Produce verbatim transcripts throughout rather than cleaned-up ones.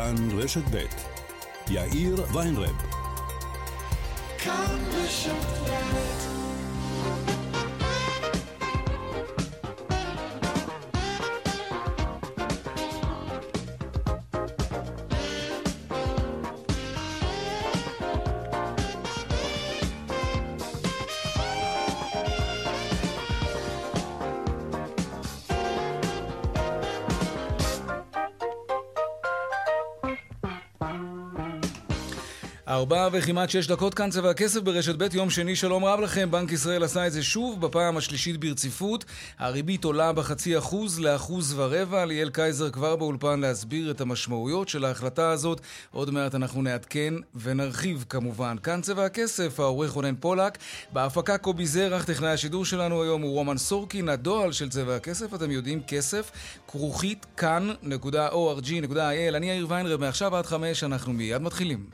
כאן רשת בית. יאיר ויינרב. כאן רשת בית. ארבע וכמעט שש דקות כאן צבע הכסף ברשת בית יום שני. שלום רב לכם. בנק ישראל עשה את זה שוב בפעם השלישית ברציפות. הריבית עולה בחצי אחוז לאחוז ורבע. ליאל קייזר כבר באולפן להסביר את המשמעויות של ההחלטה הזאת. עוד מעט אנחנו נעדכן ונרחיב כמובן. כאן צבע הכסף, העורך רונן פולק, בהפקה קובי זרח. טכנאי השידור שלנו היום הוא רומן סורקין. הדואל של צבע הכסף, אתם יודעים, כסף כרוכית כאן נקודה או אר ג'י נקודה איי אל. אני יאיר ויינרב, מעכשיו עד חמש אנחנו מיד מתחילים.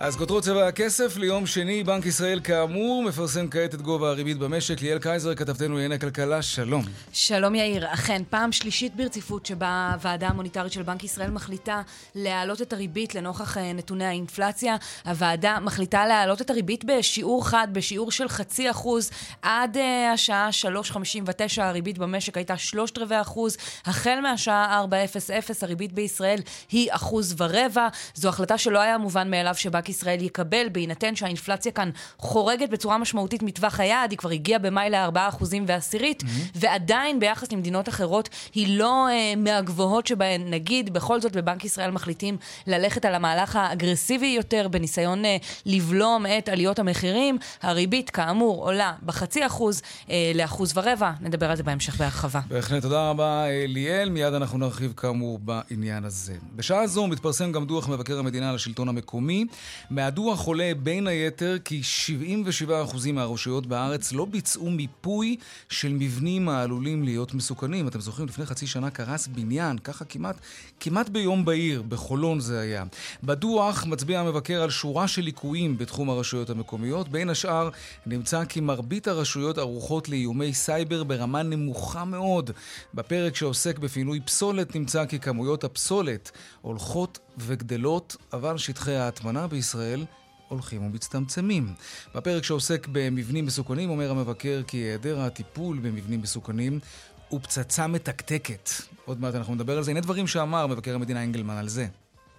אז כותרות צבע הכסף ליום שני. בנק ישראל כאמור מפרסם כעת את גובה הריבית במשק. ליאל קייזר כתבתנו לענייני הכלכלה, שלום. שלום יאיר, אכן פעם שלישית ברציפות שבה הוועדה המוניטרית של בנק ישראל מחליטה להעלות את הריבית לנוכח נתוני האינפלציה. הוועדה מחליטה להעלות את הריבית בשיעור חד, בשיעור של חצי אחוז עד השעה שלוש חמישים ותשע. הריבית במשק הייתה שלושת רבעי אחוז, החל מהשעה ארבע אפס אפס הריבית בישראל היא אחוז ורבע. זו החלטה שלא היה מובן מאליו שבא ישראל יקבל, בהינתן שהאינפלציה כאן חורגת בצורה משמעותית מטווח היעד. היא כבר הגיעה במאי לארבעה אחוזים ועשירית, ועדיין ביחס למדינות אחרות היא לא אה, מהגבוהות שבהן. נגיד, בכל זאת בבנק ישראל מחליטים ללכת על המהלך האגרסיבי יותר, בניסיון אה, לבלום את עליות המחירים. הריבית כאמור עולה בחצי אחוז אה, לאחוז ורבע. נדבר על זה בהמשך בהרחבה. בהחלט, תודה רבה ליאל. מיד אנחנו נרחיב כאמור בעניין הזה. בשעה זו מתפרסם גם דוח מבקר המדינה לשלטון המקומי. מהדוח עולה בין היתר כי שבעים ושבעה אחוז מהרשויות בארץ לא ביצעו מיפוי של מבנים העלולים להיות מסוכנים. אתם זוכרים, לפני חצי שנה קרס בניין, ככה כמעט, כמעט ביום בהיר, בחולון זה היה. בדוח מצביע המבקר על שורה של ליקויים בתחום הרשויות המקומיות. בין השאר נמצא כי מרבית הרשויות ערוכות לאיומי סייבר ברמה נמוכה מאוד. בפרק שעוסק בפינוי פסולת נמצא כי כמויות הפסולת הולכות וגדלות, אבל שטחי ההטמנה בישראל הולכים ומצטמצמים. בפרק שעוסק במבנים מסוכנים אומר המבקר כי היעדר הטיפול במבנים מסוכנים הוא פצצה מתקתקת. עוד מעט אנחנו נדבר על זה. הנה דברים שאמר מבקר המדינה אנגלמן על זה.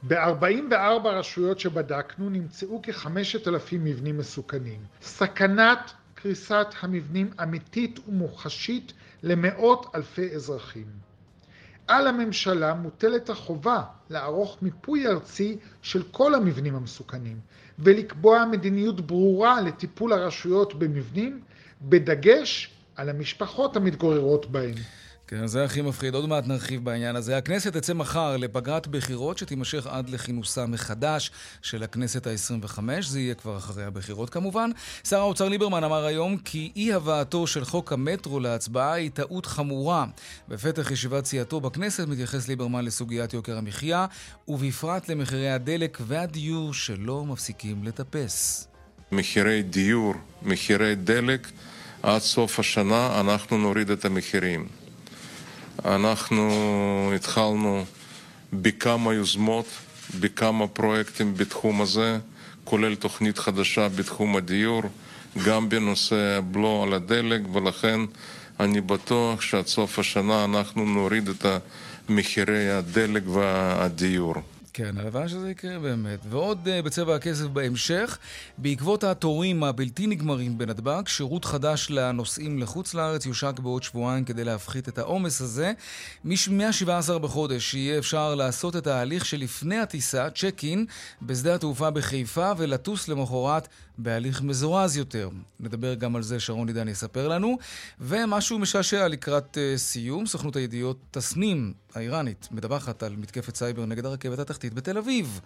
ב-ארבעים וארבע רשויות שבדקנו נמצאו כ-חמשת אלפים מבנים מסוכנים. סכנת קריסת המבנים אמיתית ומוחשית למאות אלפי אזרחים. על הממשלה מוטלת החובה לערוך מיפוי ארצי של כל המבנים המסוכנים ולקבוע מדיניות ברורה לטיפול הרשויות במבנים, בדגש על המשפחות המתגוררות בהן. כן, זה הכי מפחיד. עוד מעט נרחיב בעניין הזה. הכנסת תצא מחר לפגרת בחירות שתימשך עד לכינוסה מחדש של הכנסת ה-עשרים וחמש. זה יהיה כבר אחרי הבחירות כמובן. שר האוצר ליברמן אמר היום כי אי הבאתו של חוק המטרו להצבעה היא טעות חמורה. בפתח ישיבת סיעתו בכנסת מתייחס ליברמן לסוגיית יוקר המחיה ובפרט למחירי הדלק והדיור שלא מפסיקים לטפס. מחירי דיור, מחירי דלק, עד סוף השנה אנחנו נוריד את המחירים. אנחנו התחלנו בכמה יוזמות, בכמה פרויקטים בתחום הזה, כולל תוכנית חדשה בתחום הדיור, גם בנושא הבלו על הדלק, ולכן אני בטוח שעד סוף השנה אנחנו נוריד את מחירי הדלק והדיור. כן, הלוואי שזה יקרה באמת. ועוד uh, בצבע הכסף בהמשך, בעקבות התורים הבלתי נגמרים בנתב"ג, שירות חדש לנוסעים לחוץ לארץ יושק בעוד שבועיים כדי להפחית את העומס הזה. מ-שבעה עשר בחודש יהיה אפשר לעשות את ההליך שלפני הטיסה, צ'ק-אין, בשדה התעופה בחיפה ולטוס למחרת בהליך מזורז יותר. נדבר גם על זה, שרון דן יספר לנו. ומשהו משעשע לקראת uh, סיום, סוכנות הידיעות תסנים האיראנית מדווחת על מתקפת סייבר נגד הרכבת התחתית בתל אביב.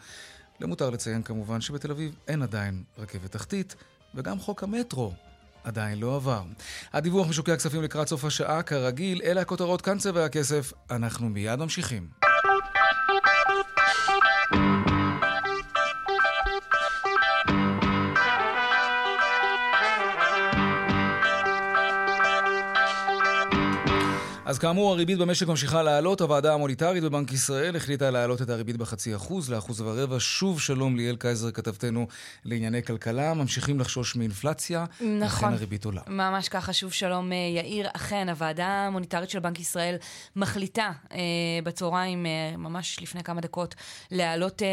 למותר לציין כמובן שבתל אביב אין עדיין רכבת תחתית, וגם חוק המטרו עדיין לא עבר. הדיווח משוקי הכספים לקראת סוף השעה כרגיל. אלה הכותרות, כאן צבע הכסף. אנחנו מיד ממשיכים. אז כאמור, הריבית במשק ממשיכה לעלות. הוועדה המוניטרית בבנק ישראל החליטה להעלות את הריבית בחצי אחוז, לאחוז ורבע. שוב שלום ליאל קייזר, כתבתנו לענייני כלכלה. ממשיכים לחשוש מאינפלציה, נכון. לכן הריבית עולה. ממש ככה, שוב שלום יאיר. אכן, הוועדה המוניטרית של בנק ישראל מחליטה אה, בצהריים, אה, ממש לפני כמה דקות, להעלות אה,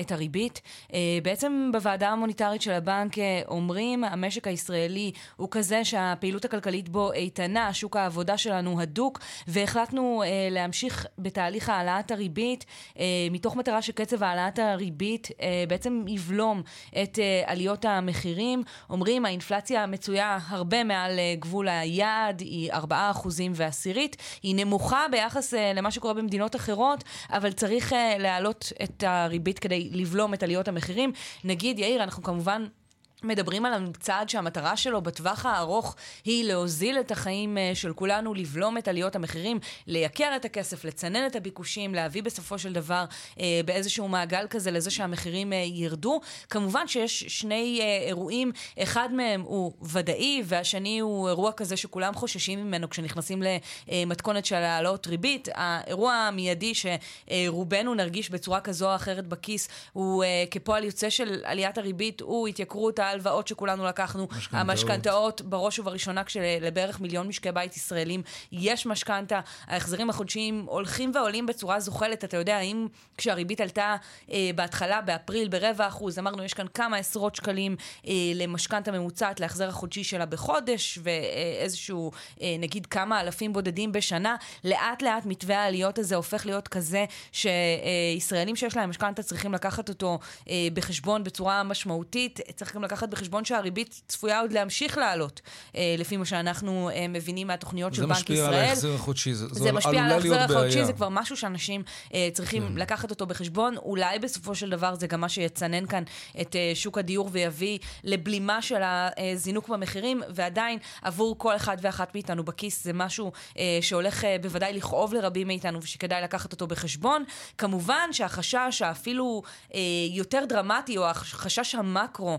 את הריבית. אה, בעצם בוועדה המוניטרית של הבנק אה, אומרים, המשק הישראלי הוא כזה שהפעילות הכלכלית בו איתנה, שוק העבודה שלנו הדוק, והחלטנו אה, להמשיך בתהליך העלאת הריבית, אה, מתוך מטרה שקצב העלאת הריבית אה, בעצם יבלום את אה, עליות המחירים. אומרים, האינפלציה מצויה הרבה מעל אה, גבול היעד, היא ארבעה אחוזים ועשירית, היא נמוכה ביחס אה, למה שקורה במדינות אחרות, אבל צריך אה, להעלות את הריבית כדי לבלום את עליות המחירים. נגיד, יאיר, אנחנו כמובן מדברים על צעד שהמטרה שלו בטווח הארוך היא להוזיל את החיים של כולנו, לבלום את עליות המחירים, לייקר את הכסף, לצנן את הביקושים, להביא בסופו של דבר אה, באיזשהו מעגל כזה לזה שהמחירים אה, ירדו. כמובן שיש שני אה, אירועים, אחד מהם הוא ודאי, והשני הוא אירוע כזה שכולם חוששים ממנו כשנכנסים למתכונת של העלות ריבית. האירוע המיידי שרובנו נרגיש בצורה כזו או אחרת בכיס, הוא אה, כפועל יוצא של עליית הריבית, הוא התייקרות ה הלוואות שכולנו לקחנו, המשכנתאות בראש ובראשונה, כשלבערך מיליון משקי בית ישראלים יש משכנתה, ההחזרים החודשיים הולכים ועולים בצורה זוחלת. אתה יודע, אם כשהריבית עלתה אה, בהתחלה באפריל ברבע אחוז, אמרנו יש כאן כמה עשרות שקלים אה, למשכנתה ממוצעת, להחזר החודשי שלה בחודש, ואיזשהו אה, נגיד כמה אלפים בודדים בשנה. לאט לאט מתווה העליות הזה הופך להיות כזה שישראלים שיש להם משכנתה צריכים לקחת אותו אה, בחשבון בצורה משמעותית, צריכים לקחת בחשבון שהריבית צפויה עוד להמשיך לעלות, לפי מה שאנחנו מבינים מהתוכניות של בנק ישראל. זה משפיע על ההחזר החודשי, זה כבר משהו שאנשים צריכים לקחת אותו בחשבון. אולי בסופו של דבר זה גם מה שיצנן כאן את שוק הדיור ויביא לבלימה של הזינוק במחירים, ועדיין עבור כל אחד ואחת מאיתנו בכיס זה משהו שהולך בוודאי לכאוב לרבים מאיתנו, ושכדאי לקחת אותו בחשבון. כמובן שהחשש האפילו יותר דרמטי, או החשש המקרו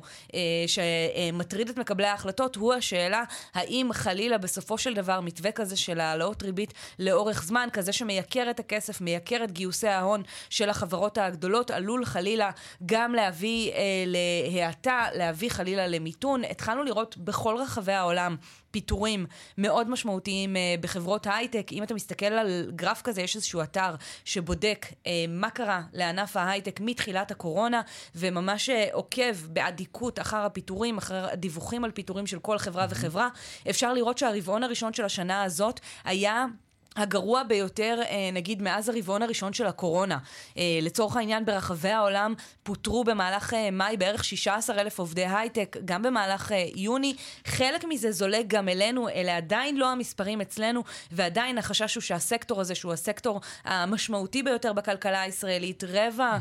שמטריד את מקבלי ההחלטות, הוא השאלה האם חלילה בסופו של דבר מתווה כזה של העלאות ריבית לאורך זמן, כזה שמייקר את הכסף, מייקר את גיוסי ההון של החברות הגדולות, עלול חלילה גם להביא אה, להיעטה, להביא חלילה למיתון. התחלנו לראות בכל רחבי העולם פיתורים מאוד משמעותיים אה, בחברות ההייטק. אם אתה מסתכל על גרף כזה, יש איזשהו אתר שבודק אה, מה קרה לענף ההייטק מתחילת הקורונה, וממש אה, עוקב בעדיקות אחר הפיתורים, אחר הדיווחים על פיתורים של כל חברה וחברה. אפשר לראות שהרבעון הראשון של השנה הזאת היה הגרוע ביותר, נגיד, מאז הרבעון הראשון של הקורונה. לצורך העניין, ברחבי העולם פוטרו במהלך מאי בערך שישה עשר אלף עובדי הייטק, גם במהלך יוני. חלק מזה זולג גם אלינו, אלה עדיין לא המספרים אצלנו, ועדיין החשש הוא שהסקטור הזה, שהוא הסקטור המשמעותי ביותר בכלכלה הישראלית, רבע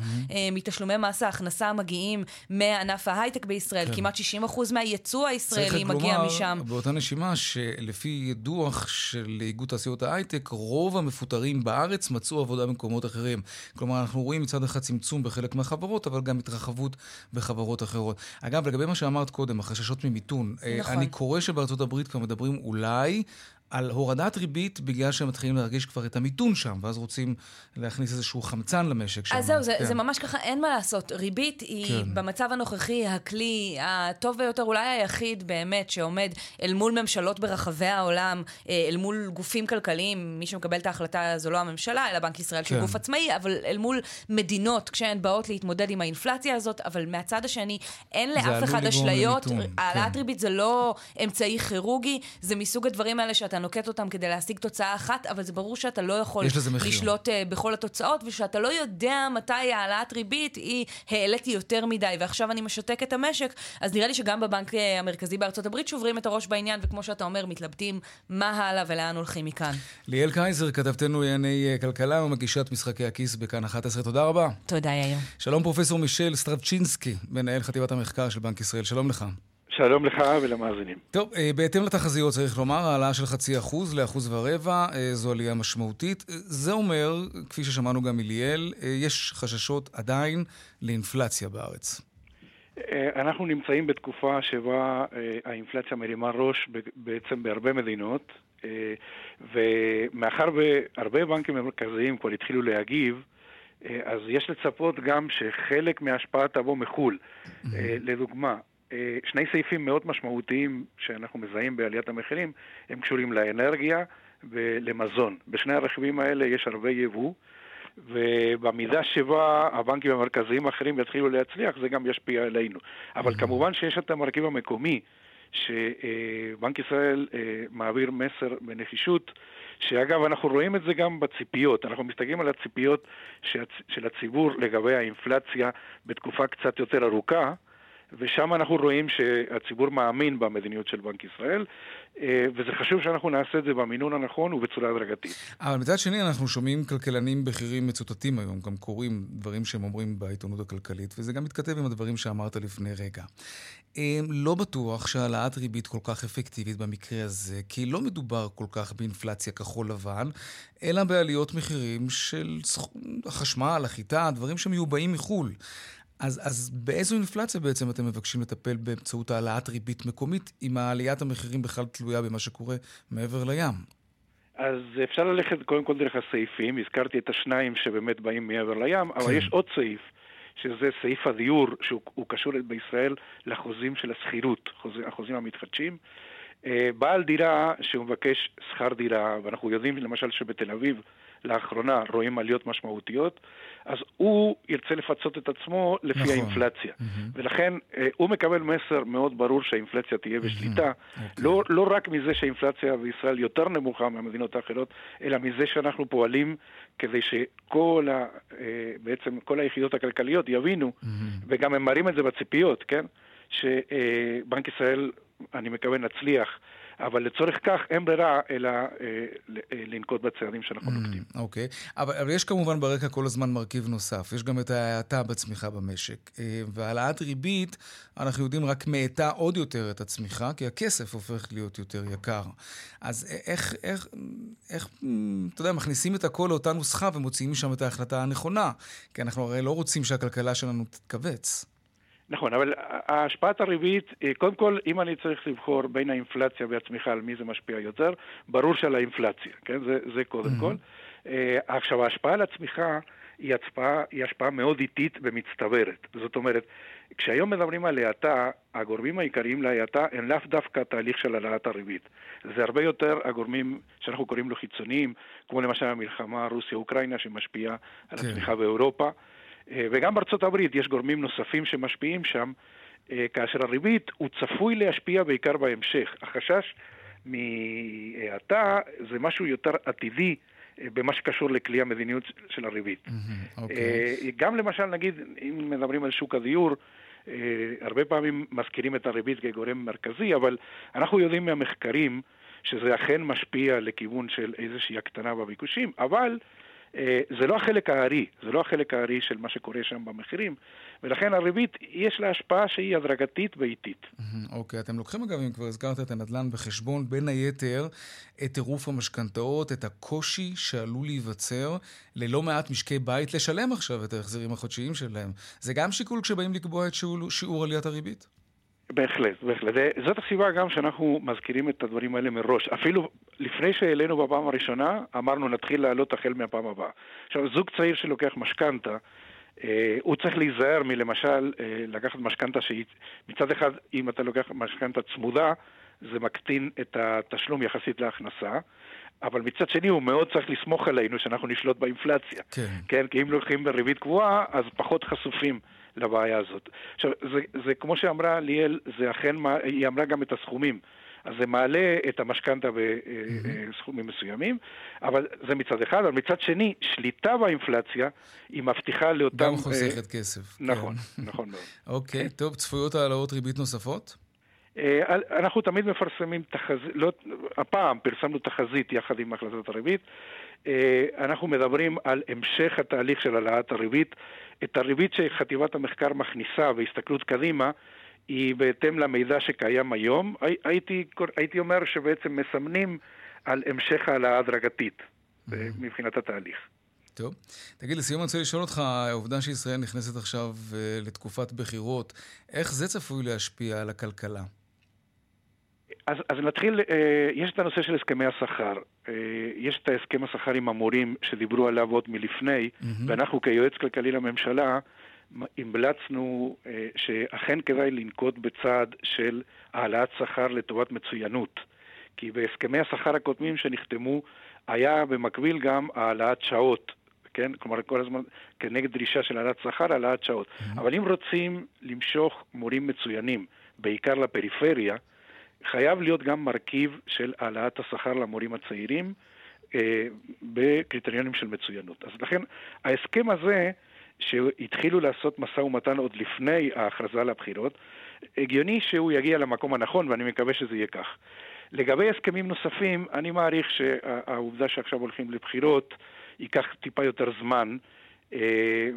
מתשלומי מס ההכנסה מגיעים מענף ההייטק בישראל, כמעט שישים אחוז מהייצוא הישראלי מגיע משם. באותה נשימה, שלפי דוח של איגוד תעשיות ההייטק, רוב המפוטרים בארץ מצאו עבודה במקומות אחרים. כלומר, אנחנו רואים מצד אחד צמצום בחלק מהחברות, אבל גם התרחבות בחברות אחרות. אגב, לגבי מה שאמרת קודם, החששות ממיתון, נכון. אני קורא שבארצות הברית כבר מדברים אולי על הורדת ריבית, בגלל שהם מתחילים להרגיש כבר את המיתון שם, ואז רוצים להכניס איזשהו חמצן למשק שם. אז זהו, זה, כן. זה ממש ככה, אין מה לעשות. ריבית היא כן. במצב הנוכחי, הכלי הטוב ביותר, אולי היחיד באמת, שעומד אל מול ממשלות ברחבי העולם, אל מול גופים כלכליים, מי שמקבל את ההחלטה זו לא הממשלה, אלא בנק ישראל, כן. שהוא גוף עצמאי, אבל אל מול מדינות, כשהן באות להתמודד עם האינפלציה הזאת, אבל מהצד השני, אין לאף אחד אשליות, העלאת ריבית זה לא אמצעי כירורגי, זה מסוג הדברים האלה שאתה נוקט אותם כדי להשיג תוצאה אחת, אבל זה ברור שאתה לא יכול לשלוט בכל התוצאות, ושאתה לא יודע מתי העלאת ריבית היא העליתי יותר מדי, ועכשיו אני משתק את המשק. אז נראה לי שגם בבנק המרכזי בארצות הברית שוברים את הראש בעניין, וכמו שאתה אומר, מתלבטים מה הלאה ולאן הולכים מכאן. ליאל קייזר, כתבתנו לענייני כלכלה ומגישת משחקי הכיס בכאן אחת עשרה. תודה רבה. תודה, יאיר. שלום פרופסור משל סטרבצ'ינסקי, מנהל חטיבת המחקר של בנק ישראל. שלום לך. שלום לך ולמאזינים. טוב, בהתאם לתחזיות צריך לומר, העלאה של חצי אחוז לאחוז ורבע, זו עלייה משמעותית. זה אומר, כפי ששמענו גם מליאל, יש חששות עדיין לאינפלציה בארץ. אנחנו נמצאים בתקופה שבה האינפלציה מרימה ראש בעצם בהרבה מדינות, ומאחר והרבה בנקים מרכזיים כבר התחילו להגיב, אז יש לצפות גם שחלק מההשפעה תבוא מחול. לדוגמה, שני סעיפים מאוד משמעותיים שאנחנו מזהים בעליית המחירים, הם קשורים לאנרגיה ולמזון. בשני הרכיבים האלה יש הרבה יבוא, ובמידה שבה הבנקים המרכזיים האחרים יתחילו להצליח, זה גם ישפיע עלינו. אבל כמובן שיש את המרכיב המקומי, שבנק ישראל מעביר מסר בנחישות, שאגב אנחנו רואים את זה גם בציפיות, אנחנו מסתכלים על הציפיות של הציבור לגבי האינפלציה בתקופה קצת יותר ארוכה, ושם אנחנו רואים שהציבור מאמין במדיניות של בנק ישראל, וזה חשוב שאנחנו נעשה את זה במינון הנכון ובצורה הדרגתית. אבל מצד שני אנחנו שומעים כלכלנים בכירים מצוטטים היום, גם קוראים דברים שהם אומרים בעיתונות הכלכלית, וזה גם מתכתב עם הדברים שאמרת לפני רגע. לא בטוח שהעלאת ריבית כל כך אפקטיבית במקרה הזה, כי לא מדובר כל כך באינפלציה כחול לבן, אלא בעליות מחירים של החשמל, החיטה, דברים שמיובאים מחול. אז, אז באיזו אינפלציה בעצם אתם מבקשים לטפל באמצעות העלאת ריבית מקומית, אם העליית המחירים בכלל תלויה במה שקורה מעבר לים? אז אפשר ללכת קודם כל דרך הסעיפים, הזכרתי את השניים שבאמת באים מעבר לים, כן. אבל יש עוד סעיף, שזה סעיף הדיור, שהוא קשור בישראל לחוזים של הסחירות, החוזים המתחדשים. בעל דירה שהוא מבקש שכר דירה, ואנחנו יודעים למשל שבתל אביב, לאחרונה רואים עליות משמעותיות, אז הוא ירצה לפצות את עצמו לפי נכון. האינפלציה. Mm-hmm. ולכן אה, הוא מקבל מסר מאוד ברור שהאינפלציה תהיה בשליטה, mm-hmm. לא, okay. לא רק מזה שהאינפלציה בישראל יותר נמוכה מהמדינות האחרות, אלא מזה שאנחנו פועלים כדי שכל ה, אה, בעצם כל היחידות הכלכליות יבינו, mm-hmm. וגם הם מראים את זה בציפיות, כן? שבנק אה, ישראל, אני מקווה, נצליח, אבל לצורך כך אין ברירה אלא אה, לנקוט בצעדים שאנחנו נוקטים. Mm, אוקיי, אבל, אבל יש כמובן ברקע כל הזמן מרכיב נוסף, יש גם את ההאטה בצמיחה במשק, אה, והעלאת ריבית אנחנו יודעים רק מאטה עוד יותר את הצמיחה, כי הכסף הופך להיות יותר יקר. אז איך, איך, איך אתה יודע, מכניסים את הכל לאותה נוסחה ומוציאים משם את ההחלטה הנכונה, כי אנחנו הרי לא רוצים שהכלכלה שלנו תתכווץ. נכון, אבל השפעת הריבית, קודם כל, אם אני צריך לבחור בין האינפלציה והצמיחה, על מי זה משפיע יותר, ברור שעל האינפלציה, כן? זה, זה קודם mm-hmm. כל. עכשיו, ההשפעה על הצמיחה היא השפעה, היא השפעה מאוד איטית ומצטברת. זאת אומרת, כשהיום מדברים על להאטה, הגורמים העיקריים להאטה הם לאו דווקא תהליך של העלאת הריבית. זה הרבה יותר הגורמים שאנחנו קוראים לו חיצוניים, כמו למשל המלחמה רוסיה-אוקראינה שמשפיעה על כן. הצמיחה באירופה. וגם בארצות הברית יש גורמים נוספים שמשפיעים שם, כאשר הריבית הוא צפוי להשפיע בעיקר בהמשך. החשש מהאטה זה משהו יותר עתידי במה שקשור לכלי המדיניות של הריבית. Mm-hmm, okay. גם למשל נגיד, אם מדברים על שוק הדיור, הרבה פעמים מזכירים את הריבית כגורם מרכזי, אבל אנחנו יודעים מהמחקרים שזה אכן משפיע לכיוון של איזושהי הקטנה בביקושים, אבל זה לא החלק הערי, זה לא החלק הערי של מה שקורה שם במחירים, ולכן הריבית יש לה השפעה שהיא הדרגתית ואיטית. אוקיי, אתם לוקחים אגב, אם כבר הזכרת את הנדל"ן בחשבון, בין היתר, את טירוף המשכנתאות, את הקושי שעלול להיווצר ללא מעט משקי בית לשלם עכשיו את ההחזרים החודשיים שלהם. זה גם שיקול כשבאים לקבוע את שיעור עליית הריבית? בהחלט, בהחלט. זאת הסיבה גם שאנחנו מזכירים את הדברים האלה מראש. אפילו לפני שאלינו בפעם הראשונה, אמרנו נתחיל לעלות החל מהפעם הבאה. עכשיו, זוג צעיר שלוקח משכנתה, אה, הוא צריך להיזהר מלמשל אה, לקחת משכנתה שהיא, מצד אחד, אם אתה לוקח משכנתה צמודה, זה מקטין את התשלום יחסית להכנסה, אבל מצד שני הוא מאוד צריך לסמוך עלינו שאנחנו נשלוט באינפלציה. כן. כן, כי אם לוקחים בריבית קבועה, אז פחות חשופים לבעיה הזאת. עכשיו, זה, זה, כמו שאמרה ליאל, זה אכן, היא אמרה גם את הסכומים. אז זה מעלה את המשכנתה בסכומים מסוימים, אבל זה מצד אחד, אבל מצד שני, שליטה באינפלציה היא מבטיחה לאותם... גם חוסכת כסף. נכון, נכון מאוד. אוקיי, טוב, צפויות העלאות ריבית נוספות? אנחנו תמיד מפרסמים תחזית, לא, הפעם פרסמנו תחזית יחד עם החלטת הריבית, אנחנו מדברים על המשך התהליך של העלאת הריבית, את הריבית שחטיבת המחקר מכניסה והסתכלות קדימה, היא בהתאם למידע שקיים היום, הייתי, הייתי אומר שבעצם מסמנים על המשך העלאה הדרגתית מבחינת התהליך. טוב. תגיד, לסיום אני רוצה לשאול אותך, העובדה שישראל נכנסת עכשיו לתקופת בחירות, איך זה צפוי להשפיע על הכלכלה? אז, אז נתחיל, יש את הנושא של הסכמי השכר. יש את הסכם השכר עם המורים שדיברו עליו עוד מלפני, mm-hmm. ואנחנו כיועץ כלכלי לממשלה המלצנו שאכן כדאי לנקוט בצעד של העלאת שכר לטובת מצוינות. כי בהסכמי השכר הקודמים שנחתמו היה במקביל גם העלאת שעות. כן? כלומר, כל הזמן כנגד דרישה של העלאת שכר, העלאת שעות. Mm-hmm. אבל אם רוצים למשוך מורים מצוינים, בעיקר לפריפריה, חייב להיות גם מרכיב של העלאת השכר למורים הצעירים אה, בקריטריונים של מצוינות. אז לכן ההסכם הזה שהתחילו לעשות מסע ומתן עוד לפני ההכרזה על הבחירות, הגיוני שהוא יגיע למקום הנכון ואני מקווה שזה יהיה כך. לגבי הסכמים נוספים, אני מעריך שהעובדה שעכשיו הולכים לבחירות ייקח טיפה יותר זמן,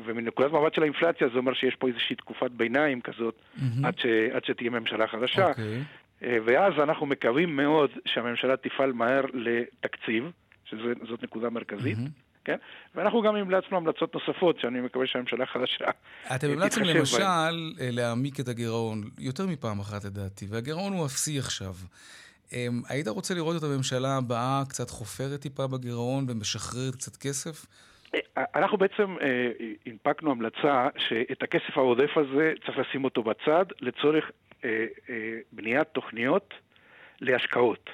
ומנקודת מבט של האינפלציה זה אומר שיש פה איזושהי תקופת ביניים כזאת mm-hmm. עד, ש, עד שתהיה ממשלה חדשה. Okay. ואז אנחנו מקווים מאוד שהממשלה תפעל מהר לתקציב, שזאת נקודה מרכזית, כן? ואנחנו גם המלצנו המלצות נוספות, שאני מקווה שהממשלה חדשה תתחשב. אתם המלצתם למשל להעמיק את הגירעון, יותר מפעם אחת לדעתי, והגירעון הוא אפסי עכשיו. היית רוצה לראות את הממשלה הבאה קצת חופרת טיפה בגירעון ומשחררת קצת כסף? אנחנו בעצם הנפקנו המלצה שאת הכסף העודף הזה צריך לשים אותו בצד לצורך בניית תוכניות להשקעות.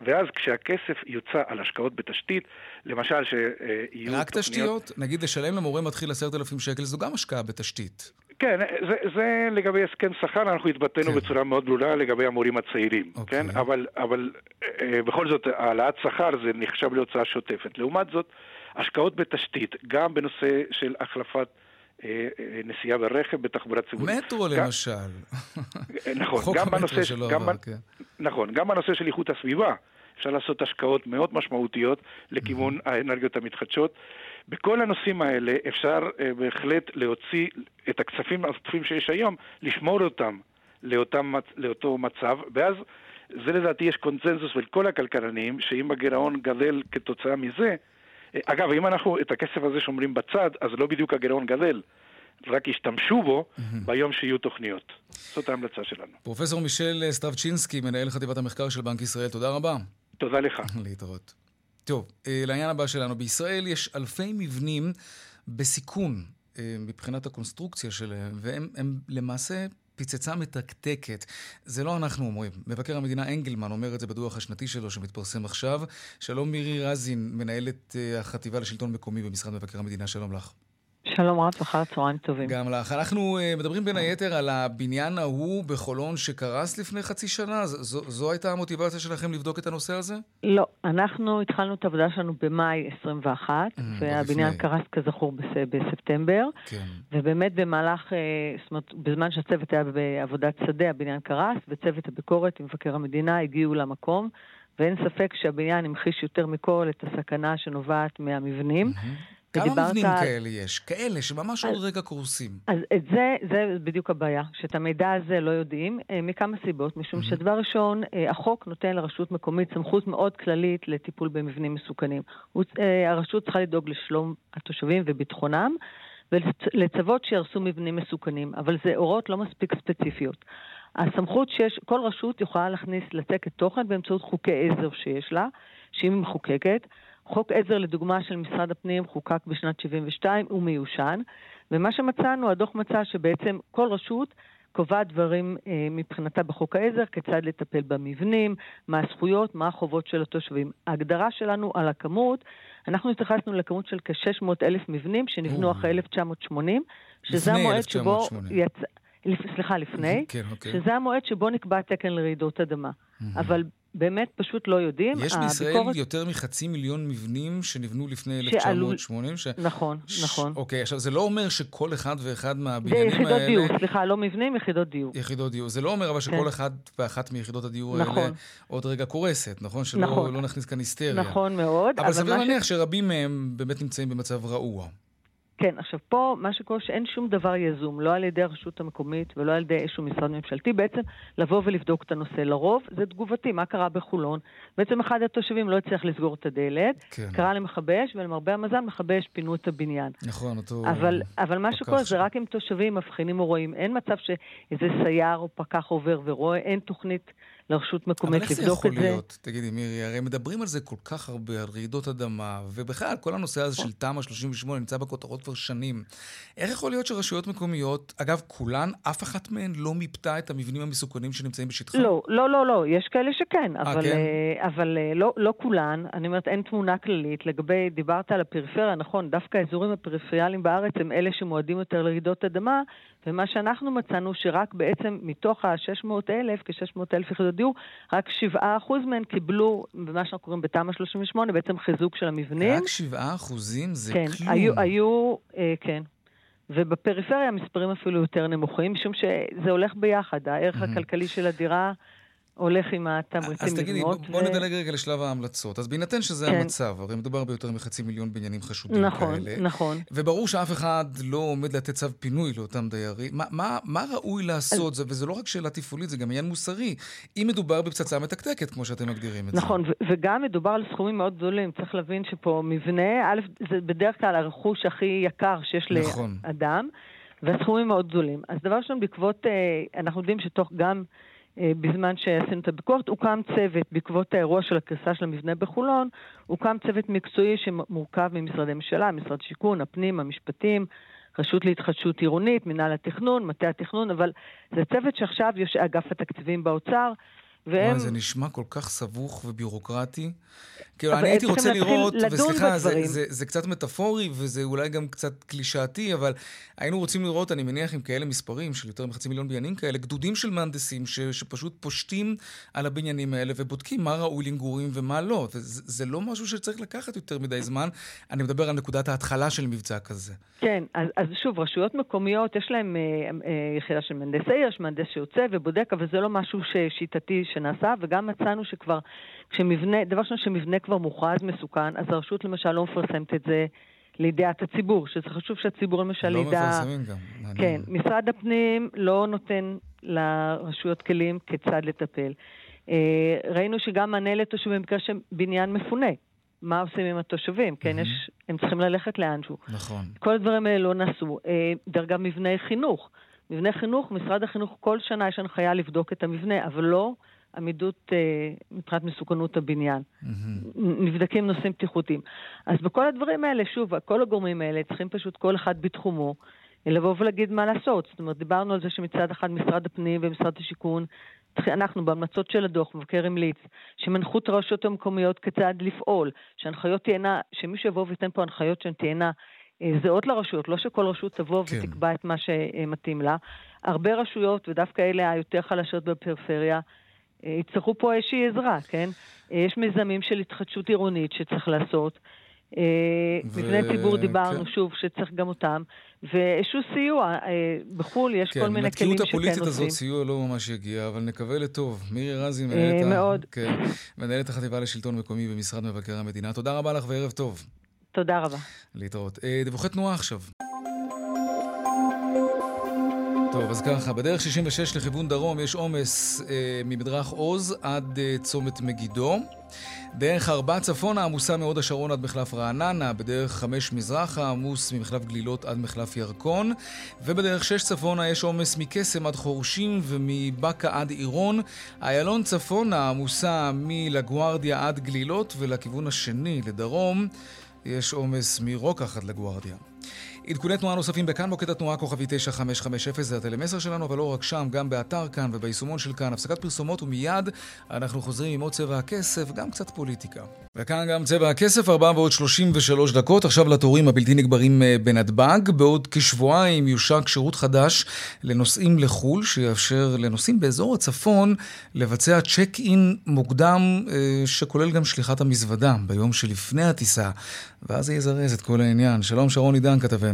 ואז כשהכסף יוצא על השקעות בתשתית, למשל שיהיו רק תשתיות, נגיד לשלם למורה מתחיל עשרת אלפים שקל, זו גם השקעה בתשתית. כן, זה, זה לגבי הסכם שכר, אנחנו התבטאנו בצורה מאוד ברורה לגבי המורים הצעירים, כן? אבל, אבל בכל זאת, העלאת שכר זה נחשב להוצאה שוטפת. לעומת זאת, השקעות בתשתית, גם בנושא של החלפת נסיעה ברכב בתחבורה ציבורית. מטרו למשל. נכון, גם בנושא של נכון, גם בנושא של איכות הסביבה. אפשר לעשות השקעות מאוד משמעותיות לכיוון האנרגיות המתחדשות. בכל הנושאים האלה אפשר בהחלט להוציא את הכספים העודפים שיש היום, לשמור אותם לאותו מצב, ואז זה לדעתי יש קונצנזוס בין כל הכלכלנים, שאם הגירעון גדל כתוצאה מזה, אגב, אם אנחנו את הכסף הזה שומרים בצד, אז לא בדיוק הגירעון גדל, רק ישתמשו בו ביום שיהיו תוכניות. זאת ההמלצה שלנו. פרופסור משל סטרבצ'ינסקי, מנהל חטיבת המחקר של בנק ישראל, תודה רבה. תודה לך. להתראות. טוב, לעניין הבא שלנו, בישראל יש אלפי מבנים בסיכון מבחינת הקונסטרוקציה שלהם, והם הם למעשה פיצצה מתקתקת. זה לא אנחנו אומרים. מבקר המדינה אנגלמן אומר את זה בדוח השנתי שלו שמתפרסם עכשיו. שלום מירי רזין, מנהלת החטיבה לשלטון מקומי במשרד מבקר המדינה. שלום לך. שלום רב, אחר צהריים טובים. גם לך. אנחנו מדברים בין היתר על הבניין ההוא בחולון שקרס לפני חצי שנה. זו, זו הייתה המוטיבציה שלכם לבדוק את הנושא הזה? לא. אנחנו התחלנו את העבודה שלנו במאי עשרים ואחת, והבניין קרס כזכור בספטמבר, כן. ובאמת במהלך, זאת אומרת, בזמן שהצוות היה בעבודת שדה, הבניין קרס, וצוות הביקורת עם מבקר המדינה הגיעו למקום, ואין ספק שהבניין המחיש יותר מכל את הסכנה שנובעת מהמבנים, כמה מבנים על כאלה יש? כאלה שממש עוד רגע קורסים. אז את זה, זה בדיוק הבעיה, שאת המידע הזה לא יודעים, מכמה סיבות, משום mm-hmm. שדבר ראשון, החוק נותן לרשות מקומית סמכות מאוד כללית לטיפול במבנים מסוכנים. הרשות צריכה לדאוג לשלום התושבים וביטחונם, ולצוות שירסו מבנים מסוכנים, אבל זה אורות לא מספיק ספציפיות. הסמכות שיש, כל רשות יכולה להכניס לצקת תוכן באמצעות חוקי עזר שיש לה, שהיא מחוקקת, חוק עזר לדוגמה של משרד הפנים חוקק בשנת שבעים ושתיים, הוא מיושן, ומה שמצאנו, הדוח מצא שבעצם כל רשות קובע דברים אה, מבחינתה בחוק העזר, כיצד לטפל במבנים, מה הזכויות, מה החובות של התושבים. ההגדרה שלנו על הכמות, אנחנו התייחסנו לכמות של כ-שש מאות אלף מבנים שנבנו אחרי אלף תשע מאות שמונים, שזה המועד שבו יצא, סליחה, לפני, כן, אוקיי. שזה המועד שבו נקבע תקן לרעידות אדמה. אבל באמת פשוט לא יודעים. יש בישראל הביקורת יותר מחצי מיליון מבנים שנבנו לפני אלף תשע מאות שמונים. ש נכון, ש נכון. אוקיי, עכשיו זה לא אומר שכל אחד ואחד מהבניינים האלה זה יחידות דיור, סליחה, לא מבנים, יחידות דיור. יחידות דיור. זה לא אומר אבל שכל כן. אחד ואחת מיחידות הדיור נכון. האלה עוד רגע קורסת, נכון? שלא נכון. לא נכניס כאן היסטריה. נכון מאוד. אבל סביר מניח ש שרבים מהם באמת נמצאים במצב רעוע. כן, עכשיו פה מה שקורה שאין שום דבר יזום, לא על ידי הרשות המקומית ולא על ידי איזשהו משרד ממשלתי, בעצם לבוא ולבדוק את הנושא לרוב, זה תגובתי, מה קרה בחולון? בעצם אחד התושבים לא הצליח לסגור את הדלת, כן. קרה למחבש, ולמרבה המזל מחבש פינו את הבניין. נכון, אותו אבל, אבל מה שקורה זה רק אם תושבים מבחינים או רואים, אין מצב שאיזה סייר או פקח עובר ורואה, אין תוכנית לרשות מקומית לבדוק את זה. אבל איך זה יכול להיות? תגידי מירי, הרי מדברים על זה כל כך הרבה, על רעידות אדמה, ובכלל כל הנושא הזה של תמ"א שלושים ושמונה נמצא בכותרות כבר שנים. איך יכול להיות שרשויות מקומיות, אגב כולן, אף אחת מהן לא מיפתה את המבנים המסוכנים שנמצאים בשטחן? לא, לא, לא, לא, יש כאלה שכן, אבל, אבל לא, לא כולן. אני אומרת, אין תמונה כללית. לגבי, דיברת על הפריפריה, נכון, דווקא האזורים הפריפריאליים בארץ הם אלה שמועדים יותר לרעידות אדמה, ומה שאנחנו מצאנו שרק בעצם מתוך ה-שש מאות אלף, כ-שש מאות אלף יחידות דיור, רק שבעה אחוז מהן קיבלו, במה שאנחנו קוראים בתמ"א שלושים ושמונה, בעצם חיזוק של המבנים. רק שבעה אחוזים זה כן, כלום. היו, היו, אה, כן. ובפריפריה המספרים אפילו יותר נמוכים, משום שזה הולך ביחד. הערך mm-hmm. הכלכלי של הדירה הולך עם התמריצים. אז תגידי, בואו ו... נדלג רגע לשלב ההמלצות. אז בהינתן שזה כן. המצב, הרי מדובר ביותר מחצי מיליון בניינים חשודים נכון, כאלה. נכון, נכון. וברור שאף אחד לא עומד לתת צו פינוי לאותם דיירים. מה, מה, מה ראוי לעשות? אז... וזה לא רק שאלה תפעולית, זה גם עניין מוסרי. אם מדובר בפצצה מתקתקת, כמו שאתם מגדירים את נכון, זה. נכון, ו- וגם מדובר על סכומים מאוד גדולים. צריך להבין שפה מבנה, א', זה בדרך כלל הרכוש הכי יקר שיש נכון. לאדם, והסכומים מאוד גדולים. אז דבר שם, בעקבות, אנחנו יודעים שתוך גם בזמן שעשינו את הביקורת, הוקם צוות, בעקבות האירוע של הקריסה של המבנה בחולון, הוקם צוות מקצועי שמורכב ממשרדי ממשלה, משרד שיכון, הפנים, המשפטים, רשות להתחדשות עירונית, מנהל התכנון, מטה התכנון, אבל זה צוות שעכשיו יש אגף התקציבים באוצר, והם... זה נשמע כל כך סבוך ובירוקרטי. כאילו, אני הייתי רוצה לראות, וסליחה, זה, זה, זה קצת מטאפורי, וזה אולי גם קצת קלישאתי, אבל היינו רוצים לראות, אני מניח, עם כאלה מספרים של יותר מחצי מיליון בניינים כאלה, גדודים של מהנדסים ש, שפשוט פושטים על הבניינים האלה, ובודקים מה ראוי לנגורים ומה לא. זה, זה לא משהו שצריך לקחת יותר מדי זמן. אני מדבר על נקודת ההתחלה של מבצע כזה. כן, אז, אז שוב, רשויות מקומיות, יש להם אה, אה, יחידה של מהנדס העיר, יש מהנדס שיוצא ובודק, אבל זה לא משהו ששיטתי שנעשה, וגם מצאנו שכבר, כשמבנה, דבר שני, שמבנה כבר מוכרז מסוכן, אז הרשות למשל לא מפרסמת את זה לידיעת הציבור, שזה חשוב שהציבור למשל לא ידע... לא מפרסמים גם. כן, אני... משרד הפנים לא נותן לרשויות כלים כיצד לטפל. ראינו שגם מענה לתושבים בקרה שבניין מפונה. מה עושים עם התושבים? כן, mm-hmm. יש, הם צריכים ללכת לאנשהו. נכון. כל הדברים האלה לא נעשו. דרגה מבני חינוך. מבני חינוך, משרד החינוך כל שנה יש הנחיה לבדוק את המבנה, אבל לא... עמידות מבחינת מסוכנות הבניין. נבדקים נושאים פתיחותיים. אז בכל הדברים האלה, שוב, כל הגורמים האלה צריכים פשוט כל אחד בתחומו, לבוא ולהגיד מה לעשות. זאת אומרת, דיברנו על זה שמצד אחד משרד הפנים ומשרד השיכון, אנחנו בהמלצות של הדוח, מבקר המליץ, שמנחו את הרשויות המקומיות כיצד לפעול, שהנחיות תהיינה, שמישהו יבוא ויתן פה הנחיות שהן תהיינה זהות לרשויות, לא שכל רשות תבוא כן. ותקבע את מה שמתאים לה. הרבה רשויות, ודווקא אלה היותר חלשות בפריפריה, יצטרכו פה איזושהי עזרה, כן? יש מיזמים של התחדשות עירונית שצריך לעשות. מבני ציבור דיברנו שוב שצריך גם אותם. ואיזשהו סיוע, בחול יש כל מיני כלים שכן עושים. נתקיות הפוליטית הזאת, סיוע לא ממש יגיע, אבל נקווה לטוב. מירי רזין, מנהלת החטיבה לשלטון מקומי במשרד מבקר המדינה. תודה רבה לך וערב טוב. תודה רבה. להתראות. דיווחי תנועה עכשיו. טוב, אז ככה, בדרך שישים ושש לכיוון דרום יש עומס אה, ממדרך עוז עד אה, צומת מגידו. דרך ארבע צפונה עמוסה מאוד השרון עד מחלף רעננה, בדרך חמש מזרחה עמוס ממחלף גלילות עד מחלף ירקון, ובדרך שש צפונה יש עומס מקסם עד חורשים ומבקה עד עירון. איילון צפונה עמוסה מלגוארדיה עד גלילות, ולכיוון השני לדרום יש עומס מרוקח עד לגוארדיה. עדכוני תנועה נוספים בכאן, מוקד התנועה כוכבי תשע חמש חמש אפס, זה הטלמסר שלנו, אבל לא רק שם, גם באתר כאן וביישומון של כאן. הפסקת פרסומות ומיד אנחנו חוזרים עם עוד צבע הכסף, גם קצת פוליטיקה. וכאן גם צבע הכסף, ארבע מאות שלושים ושלוש דקות, עכשיו לתורים הבלתי נגברים בנתב"ג. בעוד כשבועיים יושק שירות חדש לנוסעים לחול, שיאפשר לנוסעים באזור הצפון לבצע צ'ק אין מוקדם, שכולל גם שליחת המזוודה ביום שלפני הטיסה, ואז זה יזרז את כל העניין. שלום שרון דן, כתבנו.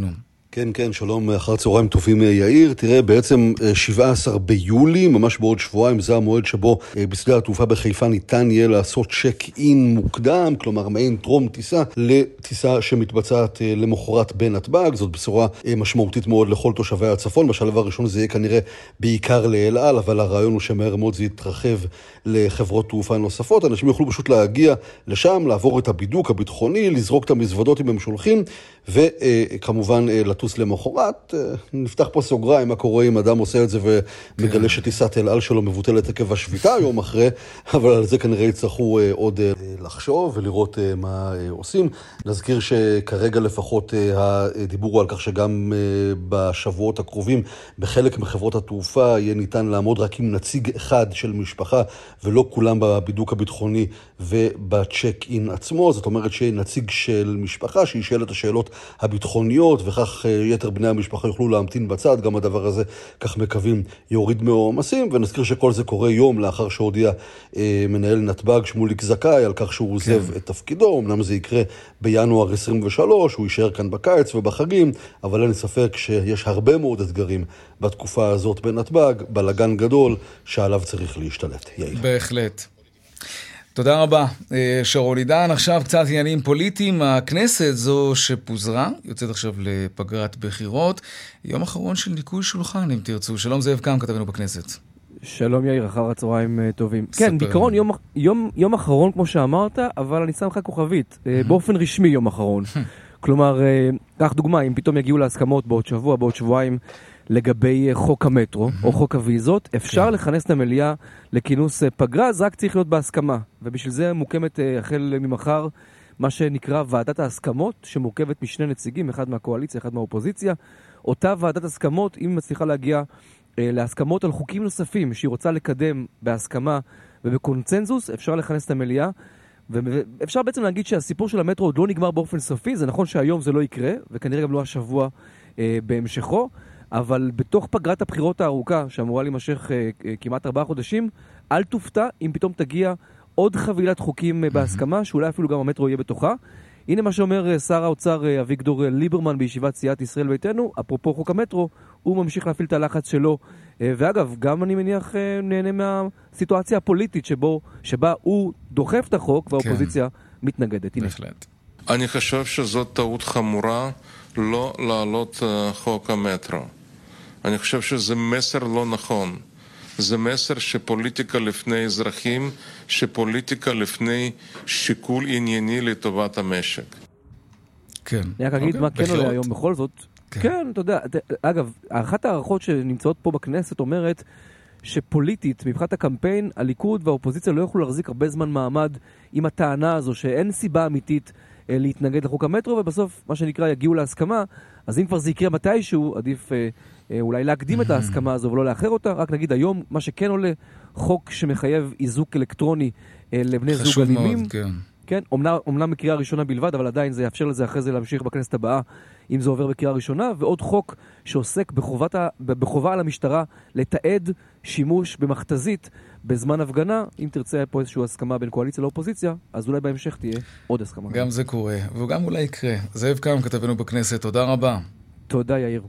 כן, כן, שלום, אחר צהריים טובים יאיר. תראה, בעצם שבעה עשר ביולי, ממש בעוד שבועיים, זה המועד שבו בשדה התעופה בחיפה ניתן יהיה לעשות צ'ק אין מוקדם, כלומר מעין טרום טיסה לטיסה שמתבצעת למחרת בנתב"ג. זאת בשורה משמעותית מאוד לכל תושבי הצפון. בשלב הראשון זה יהיה כנראה בעיקר לאל על, אבל הרעיון הוא שמהר מאוד זה יתרחב לחברות תעופה נוספות. אנשים יוכלו פשוט להגיע לשם, לעבור את הבידוק הביטחוני, לזרוק את המזוודות אם הם שולחים, וכמובן לתת לטוס למחרת, נפתח פה סוגריים, מה קורה אם אדם עושה את זה ומגלה שטיסת אל על שלו מבוטלת עקב השביתה יום אחרי, אבל על זה כנראה יצטרכו עוד לחשוב ולראות מה עושים. נזכיר שכרגע לפחות הדיבור הוא על כך שגם בשבועות הקרובים בחלק מחברות התעופה יהיה ניתן לעמוד רק עם נציג אחד של משפחה ולא כולם בבידוק הביטחוני ובצ'ק אין עצמו, זאת אומרת שנציג של משפחה שישאל את השאלות הביטחוניות וכך יתר בני המשפחה יוכלו להמתין בצד, גם הדבר הזה כך מקווים יוריד מהעומסים, ונזכיר שכל זה קורה יום לאחר שהודיע אה, מנהל נתב"ג שמוליק זכאי על כך שהוא עוזב כן. את תפקידו, אמנם זה יקרה בינואר עשרים ושלוש, הוא יישאר כאן בקיץ ובחגים, אבל אין ספק שיש הרבה מאוד אתגרים בתקופה הזאת בנתב"ג, בלגן גדול שעליו צריך להשתלט. יאיר. בהחלט. תודה רבה, שרון דן. עכשיו קצת עניינים פוליטיים. הכנסת זו שפוזרה, יוצאת עכשיו לפגרת בחירות. יום אחרון של ניקוי שולחן, אם תרצו. שלום זאב קרם, כתבנו בכנסת. שלום יאיר, אחר הצהריים טובים. כן, בעיקרון יום, יום, יום אחרון, כמו שאמרת, אבל אני שם לך כוכבית. באופן רשמי יום אחרון. כלומר, כך דוגמה, אם פתאום יגיעו להסכמות בעוד שבוע, בעוד שבועיים, לגבי חוק המטרו, או חוק הוויזות, אפשר לכנס את המליאה לכינוס פגרה, זה רק צריך להיות בהסכמה. ובשביל זה מוקמת החל ממחר מה שנקרא ועדת ההסכמות, שמורכבת משני נציגים, אחד מהקואליציה, אחד מהאופוזיציה. אותה ועדת הסכמות, אם היא מצליחה להגיע להסכמות על חוקים נוספים שהיא רוצה לקדם בהסכמה ובקונצנזוס, אפשר לכנס את המליאה. ואפשר בעצם להגיד שהסיפור של המטרו עוד לא נגמר באופן סופי, זה נכון שהיום זה לא יקרה, וכנראה גם לא השבוע בהמשכו. אבל בתוך פגרת הבחירות הארוכה, שאמורה להימשך כמעט ארבעה חודשים, אל תופתע אם פתאום תגיע עוד חבילת חוקים בהסכמה, שאולי אפילו גם המטרו יהיה בתוכה. הנה מה שאומר שר האוצר אביגדור ליברמן בישיבת סיעת ישראל ביתנו, אפרופו חוק המטרו, הוא ממשיך להפעיל את הלחץ שלו, ואגב, גם אני מניח נהנה מהסיטואציה הפוליטית שבו, שבה הוא דוחף את החוק והאופוזיציה מתנגדת. הנה. אני חושב שזאת טעות חמורה לא להעלות חוק המטרו. אני חושב שזה מסר לא נכון. זה מסר שפוליטיקה לפני אזרחים, שפוליטיקה לפני שיקול ענייני לטובת המשק. כן. אני רק אגיד מה כן עולה היום בכל זאת. כן, אתה יודע. אגב, אחת הערכות שנמצאות פה בכנסת אומרת שפוליטית, מבחינת הקמפיין, הליכוד והאופוזיציה לא יוכלו להחזיק הרבה זמן מעמד עם הטענה הזו שאין סיבה אמיתית להתנגד לחוק המטרו, ובסוף, מה שנקרא, יגיעו להסכמה. אז אם כבר זה יקרה מתישהו, עדיף אה, אה, אולי להקדים את ההסכמה הזו ולא לאחר אותה. רק נגיד היום, מה שכן עולה, חוק שמחייב איזוק אלקטרוני אה, לבני זוג אלימים. כן. כן, אומנם בקריאה ראשונה בלבד, אבל עדיין זה יאפשר לזה אחרי זה להמשיך בכנסת הבאה, אם זה עובר בקריאה ראשונה, ועוד חוק שעוסק בחובת ה, בחובה על המשטרה לתעד שימוש במכתזית בזמן הפגנה. אם תרצה פה איזושהי הסכמה בין קואליציה לאופוזיציה, אז אולי בהמשך תהיה עוד הסכמה. גם זה קורה, וגם אולי יקרה. זאב קרם, כתבנו בכנסת, תודה רבה. תודה יאיר.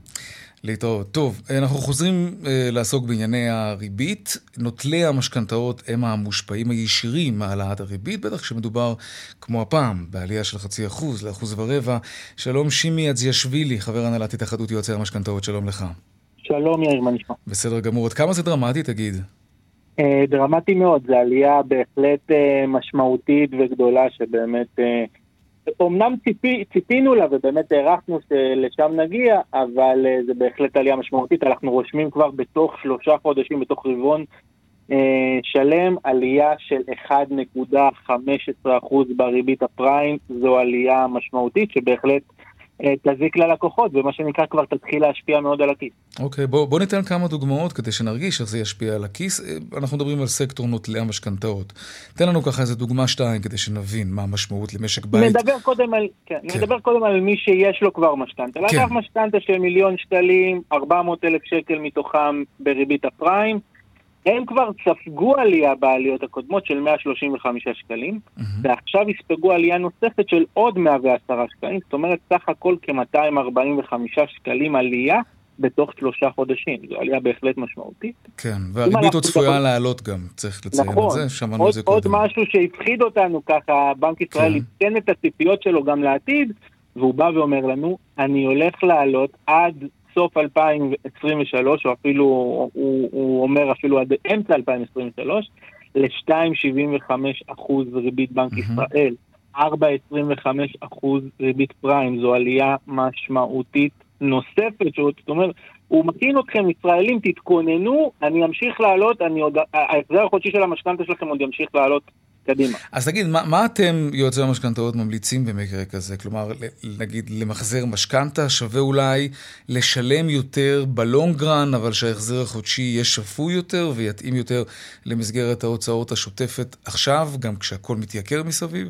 להתראות. טוב, אנחנו חוזרים אה, לעסוק בענייני הריבית. נוטלי המשכנתאות הם המושפעים הישירים מהעלאת הריבית, בטח שמדובר כמו הפעם, בעלייה של חצי אחוז לאחוז ורבע. שלום שימי עצי ישבילי, חבר הנהלת התאחדות יועצי המשכנתאות, שלום לך. שלום יאיר, מה נשמע? בסדר גמור, עד כמה זה דרמטי תגיד? אה, דרמטי מאוד, זה עלייה בהחלט אה, משמעותית וגדולה שבאמת... אה, אמנם ציפי, ציפינו לה ובאמת הערכנו שלשם נגיע, אבל זה בהחלט עלייה משמעותית. אנחנו רושמים כבר בתוך שלושה חודשים, בתוך רבעון אה, שלם, עלייה של אחד נקודה חמש עשרה אחוז בריבית הפריים. זו עלייה משמעותית שבהחלט אה, תזיק ללקוחות, ומה שנקרא כבר תתחיל להשפיע מאוד על הכיס. אוקיי, okay, בוא, בוא ניתן כמה דוגמאות כדי שנרגיש איך זה ישפיע על הכיס. אנחנו מדברים על סקטור נוטלי המשכנתאות. תן לנו ככה איזה דוגמה שתיים כדי שנבין מה המשמעות למשק בית. נדבר קודם על, כן, כן. נדבר קודם על מי שיש לו כבר משכנתה. כן. לקח משכנתה של מיליון שקלים, ארבע מאות אלף שקל מתוכם בריבית הפריים. הם כבר ספגו עלייה בעליות הקודמות של מאה שלושים וחמישה שקלים, mm-hmm. ועכשיו הספגו עלייה נוספת של עוד מאה ועשרה שקלים, זאת אומרת, סך הכל כ-מאתיים ארבעים וחמישה שקלים עלייה בתוך שלושה חודשים. זו עלייה בהחלט משמעותית. כן, והריבית עוד צפויה תוכל... לעלות גם, צריך לציין נכון, את זה, שמענו עוד, זה קודם. עוד משהו שהפחיד אותנו ככה, בנק ישראל יתן כן. את הציפיות שלו גם לעתיד, והוא בא ואומר לנו, אני הולך לעלות עד... סוף אלפיים עשרים ושלוש, או אפילו, הוא, הוא אומר אפילו עד אמצע אלפיים עשרים ושלוש, ל-שתיים נקודה שבעים וחמש אחוז ריבית בנק mm-hmm. ישראל, ארבע נקודה עשרים וחמש אחוז ריבית פריים, זו עלייה משמעותית נוספת, זאת אומרת, הוא מכין אתכם, ישראלים, תתכוננו, אני אמשיך לעלות, ההחזר החודשי של המשכנתא שלכם עוד ימשיך לעלות קדימה. אז תגיד, מה, מה אתם יועצי המשכנתאות ממליצים במקרה כזה? כלומר, נגיד, למחזר משכנתא שווה אולי לשלם יותר בלונגרן, אבל שההחזר החודשי יהיה שפוי יותר ויתאים יותר למסגרת ההוצאות השוטפת עכשיו, גם כשהכל מתייקר מסביב?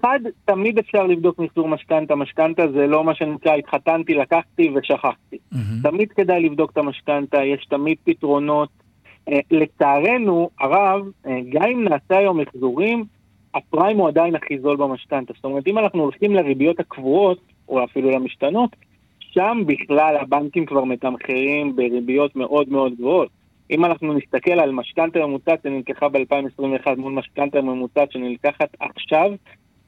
אחד, תמיד אפשר לבדוק מחזור משכנתא. משכנתא זה לא מה שנקרא, התחתנתי, לקחתי ושכחתי. Mm-hmm. תמיד כדאי לבדוק את המשכנתא, יש תמיד פתרונות. אה, לצערנו, הרב, אה, גם אם נעשה היום מחזורים, הפריים הוא עדיין הכי זול במשכנתא. זאת אומרת, אם אנחנו הולכים לריביות הקבועות, או אפילו למשתנות, שם בכלל הבנקים כבר מתמחרים בריביות מאוד מאוד גבוהות. אם אנחנו נסתכל על משכנתא ממוצעת שנלקחה ב-אלפיים עשרים ואחת מול משכנתא ממוצעת שנלקחת עכשיו,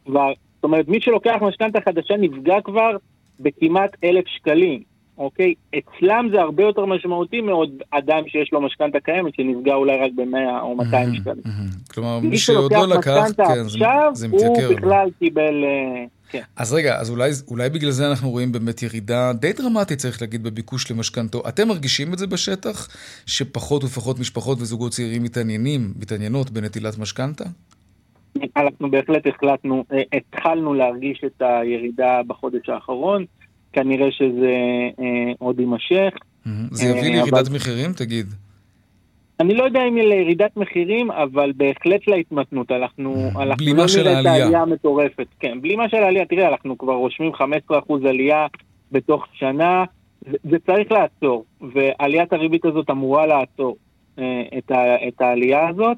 כבר, זאת אומרת, מי שלוקח משכנתא חדשה נפגע כבר בכמעט אלף שקלים, אוקיי? אצלם זה הרבה יותר משמעותי מאוד אדם שיש לו משכנתא קיימת, שנפגע אולי רק ב-מאה או מאתיים שקלים. כלומר, מי שעוד לא לקח, זה מתייקר. הוא בכלל קיבל... אז רגע, אז אולי, אולי בגלל זה אנחנו רואים באמת ירידה די דרמטית, צריך להגיד, בביקוש למשכנתו. אתם מרגישים את זה בשטח, שפחות ופחות משפחות וזוגות צעירים מתעניינים, מתעניינות בנטילת משכנתא? אנחנו בהחלט החלטנו, התחלנו להרגיש את הירידה בחודש האחרון, כנראה שזה עוד יימשך. זה יביא לירידת מחירים, תגיד? אני לא יודע אם היא לירידת מחירים, אבל בהחלט להתמתנות, אנחנו... בלימה של העלייה. העלייה מטורפת, כן, בלימה של העלייה, תראה, אנחנו כבר רושמים חמישה עשר אחוז עלייה בתוך שנה, זה צריך לעצור, ועליית הריבית הזאת אמורה לעצור את העלייה הזאת,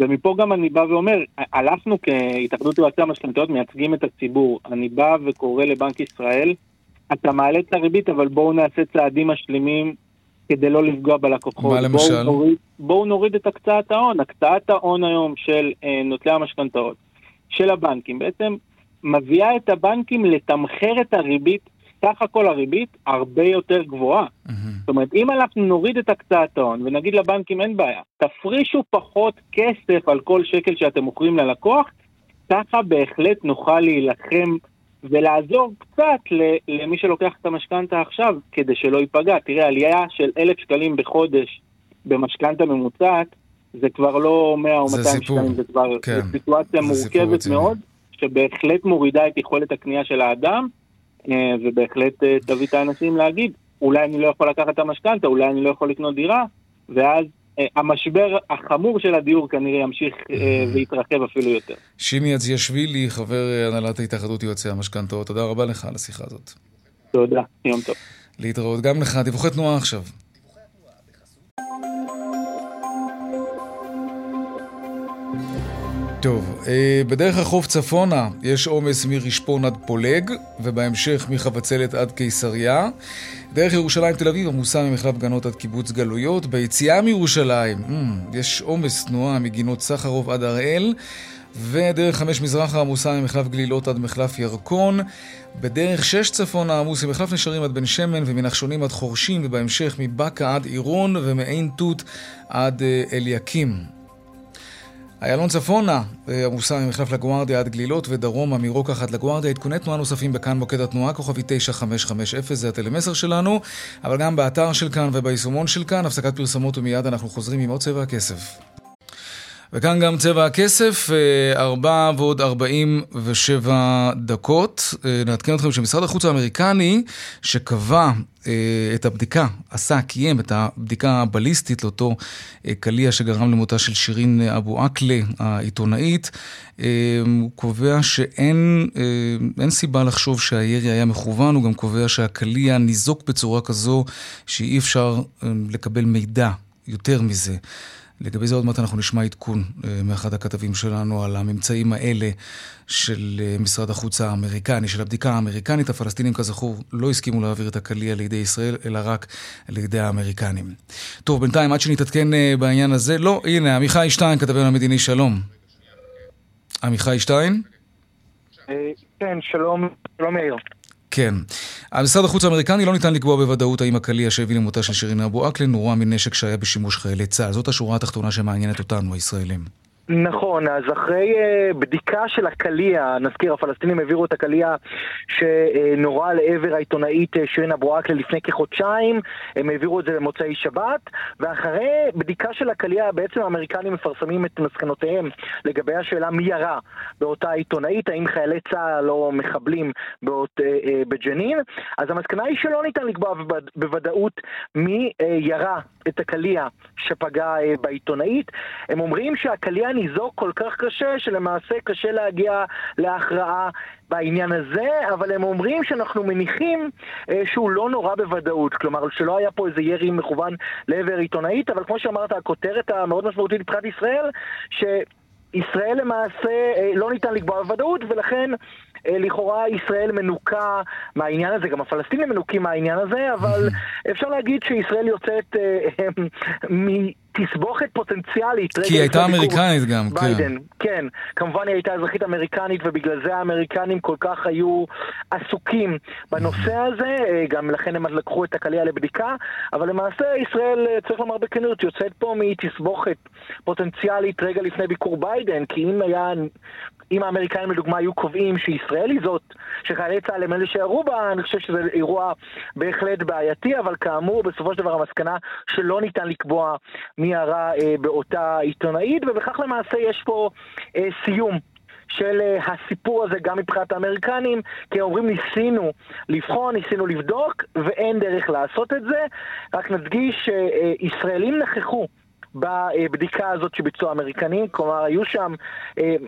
ומפה גם אני בא ואומר, הלכנו כהתאחדות יועצי המשכנתאות, מייצגים את הציבור. אני בא וקורא לבנק ישראל, אתה מעלה את הריבית, אבל בואו נעשה צעדים משלימים כדי לא לפגוע בלקוחות. מה למשל? בואו נוריד, בואו נוריד את הקצאת ההון. הקצאת ההון היום של אה, נוטלי המשכנתאות, של הבנקים, בעצם מביאה את הבנקים לתמחר את הריבית, סך הכל הריבית הרבה יותר גבוהה. זאת אומרת, אם אנחנו נוריד את הקצאת ההון ונגיד לבנקים אין בעיה, תפרישו פחות כסף על כל שקל שאתם מוכרים ללקוח, ככה בהחלט נוכל להילחם ולעזור קצת למי שלוקח את המשכנתא עכשיו, כדי שלא ייפגע. תראה, עלייה של אלף שקלים בחודש במשכנתא ממוצעת, זה כבר לא מאה או מאתיים שקלים, זה כבר סיטואציה מורכבת מאוד, שבהחלט מורידה את יכולת הקנייה של האדם, ובהחלט תביא את האנשים להגיד, אולי אני לא יכול לקחת את המשכנתא, אולי אני לא יכול לקנות דירה, ואז אה, המשבר החמור של הדיור כנראה ימשיך אה, ויתרחב אפילו יותר. שימי עצי ישבילי, חבר הנהלת התאחדות יועצי המשכנתאות, תודה רבה לך על השיחה הזאת. תודה, יום טוב. להתראות גם לך, דיווחי תנועה עכשיו. טוב, בדרך החוף צפונה יש עומס מרשפון עד פולג, ובהמשך מחבצלת עד קיסריה. דרך ירושלים תל אביב עמוסה ממחלף גנות עד קיבוץ גלויות. ביציאה מירושלים יש עומס תנועה מגינות סחרוב עד הראל, ודרך חמש מזרחה עמוסה ממחלף גלילות עד מחלף ירקון. בדרך שש צפונה עמוס ממחלף נשרים עד בן שמן ומנחשונים עד חורשים, ובהמשך מבקה עד עירון ומעין תות עד אליקים. איילון צפונה, עמוסה ממחלף לגוארדיה עד גלילות, ודרומה מרוקח עד לגוארדיה. עדכוני תנועה נוספים בכאן מוקד התנועה, כוכבי תשע חמש חמש אפס, זה הטלמסר שלנו, אבל גם באתר של כאן וביישומון של כאן. הפסקת פרסומות ומיד אנחנו חוזרים עם עוד צבע הכסף. וכאן גם צבע הכסף, ארבע ועוד ארבעים ושבע דקות. נעדכן אתכם שמשרד החוץ האמריקני שקבע את הבדיקה, עשה, קיים את הבדיקה הבליסטית לאותו קליע שגרם למותה של שירין אבו אקלה, העיתונאית, הוא קובע שאין אין סיבה לחשוב שהירי היה מכוון. הוא גם קובע שהקליע ניזוק בצורה כזו שאי אפשר לקבל מידע יותר מזה. לגבי זה עוד מעט אנחנו נשמע עדכון מאחד הכתבים שלנו על הממצאים האלה של משרד החוץ האמריקני, של הבדיקה האמריקנית. הפלסטינים כזכור לא הסכימו להעביר את הקליע לידי ישראל, אלא רק לידי האמריקנים. טוב, בינתיים עד שנתעדכן בעניין הזה, לא, הנה, אמיכאי שטיין, כתבנו המדיני, שלום. אמיכאי שטיין? כן, שלום, שלום יאיר. כן. המשרד החוץ האמריקני לא ניתן לקבוע בוודאות האם הקליע שהביא למותה של שירין אבו אקלה נורה מנשק שהיה בשימוש חיילי צה"ל. זאת השורה התחתונה שמעניינת אותנו, הישראלים. נכון, אז אחרי בדיקה של הקליה, נזכיר, הפלסטינים העבירו את הקליה שנורה לעבר העיתונאית שירין אבו אקלה לפני כחודשיים, הם העבירו את זה למוצאי שבת, ואחרי בדיקה של הקליה בעצם האמריקנים מפרסמים את מסקנותיהם לגבי השאלה מי ירה באותה עיתונאית, האם חיילי צהל או מחבלים באות, בג'נין. אז המסקנה היא שלא ניתן לקבוע בוודאות מי ירה את הקליה שפגע בעיתונאית. הם אומרים שהקליה ניזוק כל כך קשה שלמעשה קשה להגיע להכרעה בעניין הזה, אבל הם אומרים שאנחנו מניחים שהוא לא נורא בוודאות, כלומר שלא היה פה איזה ירי מכוון לעבר עיתונאית, אבל כמו שאמרת, הכותרת המאוד משמעותית מבחינת ישראל, שישראל למעשה לא ניתן לקבוע בוודאות, ולכן לכאורה ישראל מנוקה מהעניין הזה, גם הפלסטינים מנוקים מהעניין הזה, אבל אפשר להגיד שישראל יוצאת מתסבוכת פוטנציאלית. כי היא הייתה אמריקנית גם. ביידן, כן. כמובן היא הייתה אזרחית אמריקנית, ובגלל זה האמריקנים כל כך היו עסוקים בנושא הזה, גם לכן הם לקחו את הקליה לבדיקה, אבל למעשה ישראל, צריך לומר בכנות, יוצאת פה מתסבוכת פוטנציאלית רגע לפני ביקור ביידן, כי אם היה... אם האמריקאים לדוגמה היו קובעים שישראל היא זאת, שחיילי צה"ל הם אלה שירו בה, אני חושב שזה אירוע בהחלט בעייתי, אבל כאמור בסופו של דבר המסקנה שלא ניתן לקבוע מי ירה אה, באותה עיתונאית, ובכך למעשה יש פה אה, סיום של אה, הסיפור הזה גם מבחינת האמריקנים, כי אומרים ניסינו לבחון, ניסינו לבדוק, ואין דרך לעשות את זה. רק נדגיש שישראלים אה, נכחו בבדיקה הזאת שביצעו האמריקנים, כלומר היו שם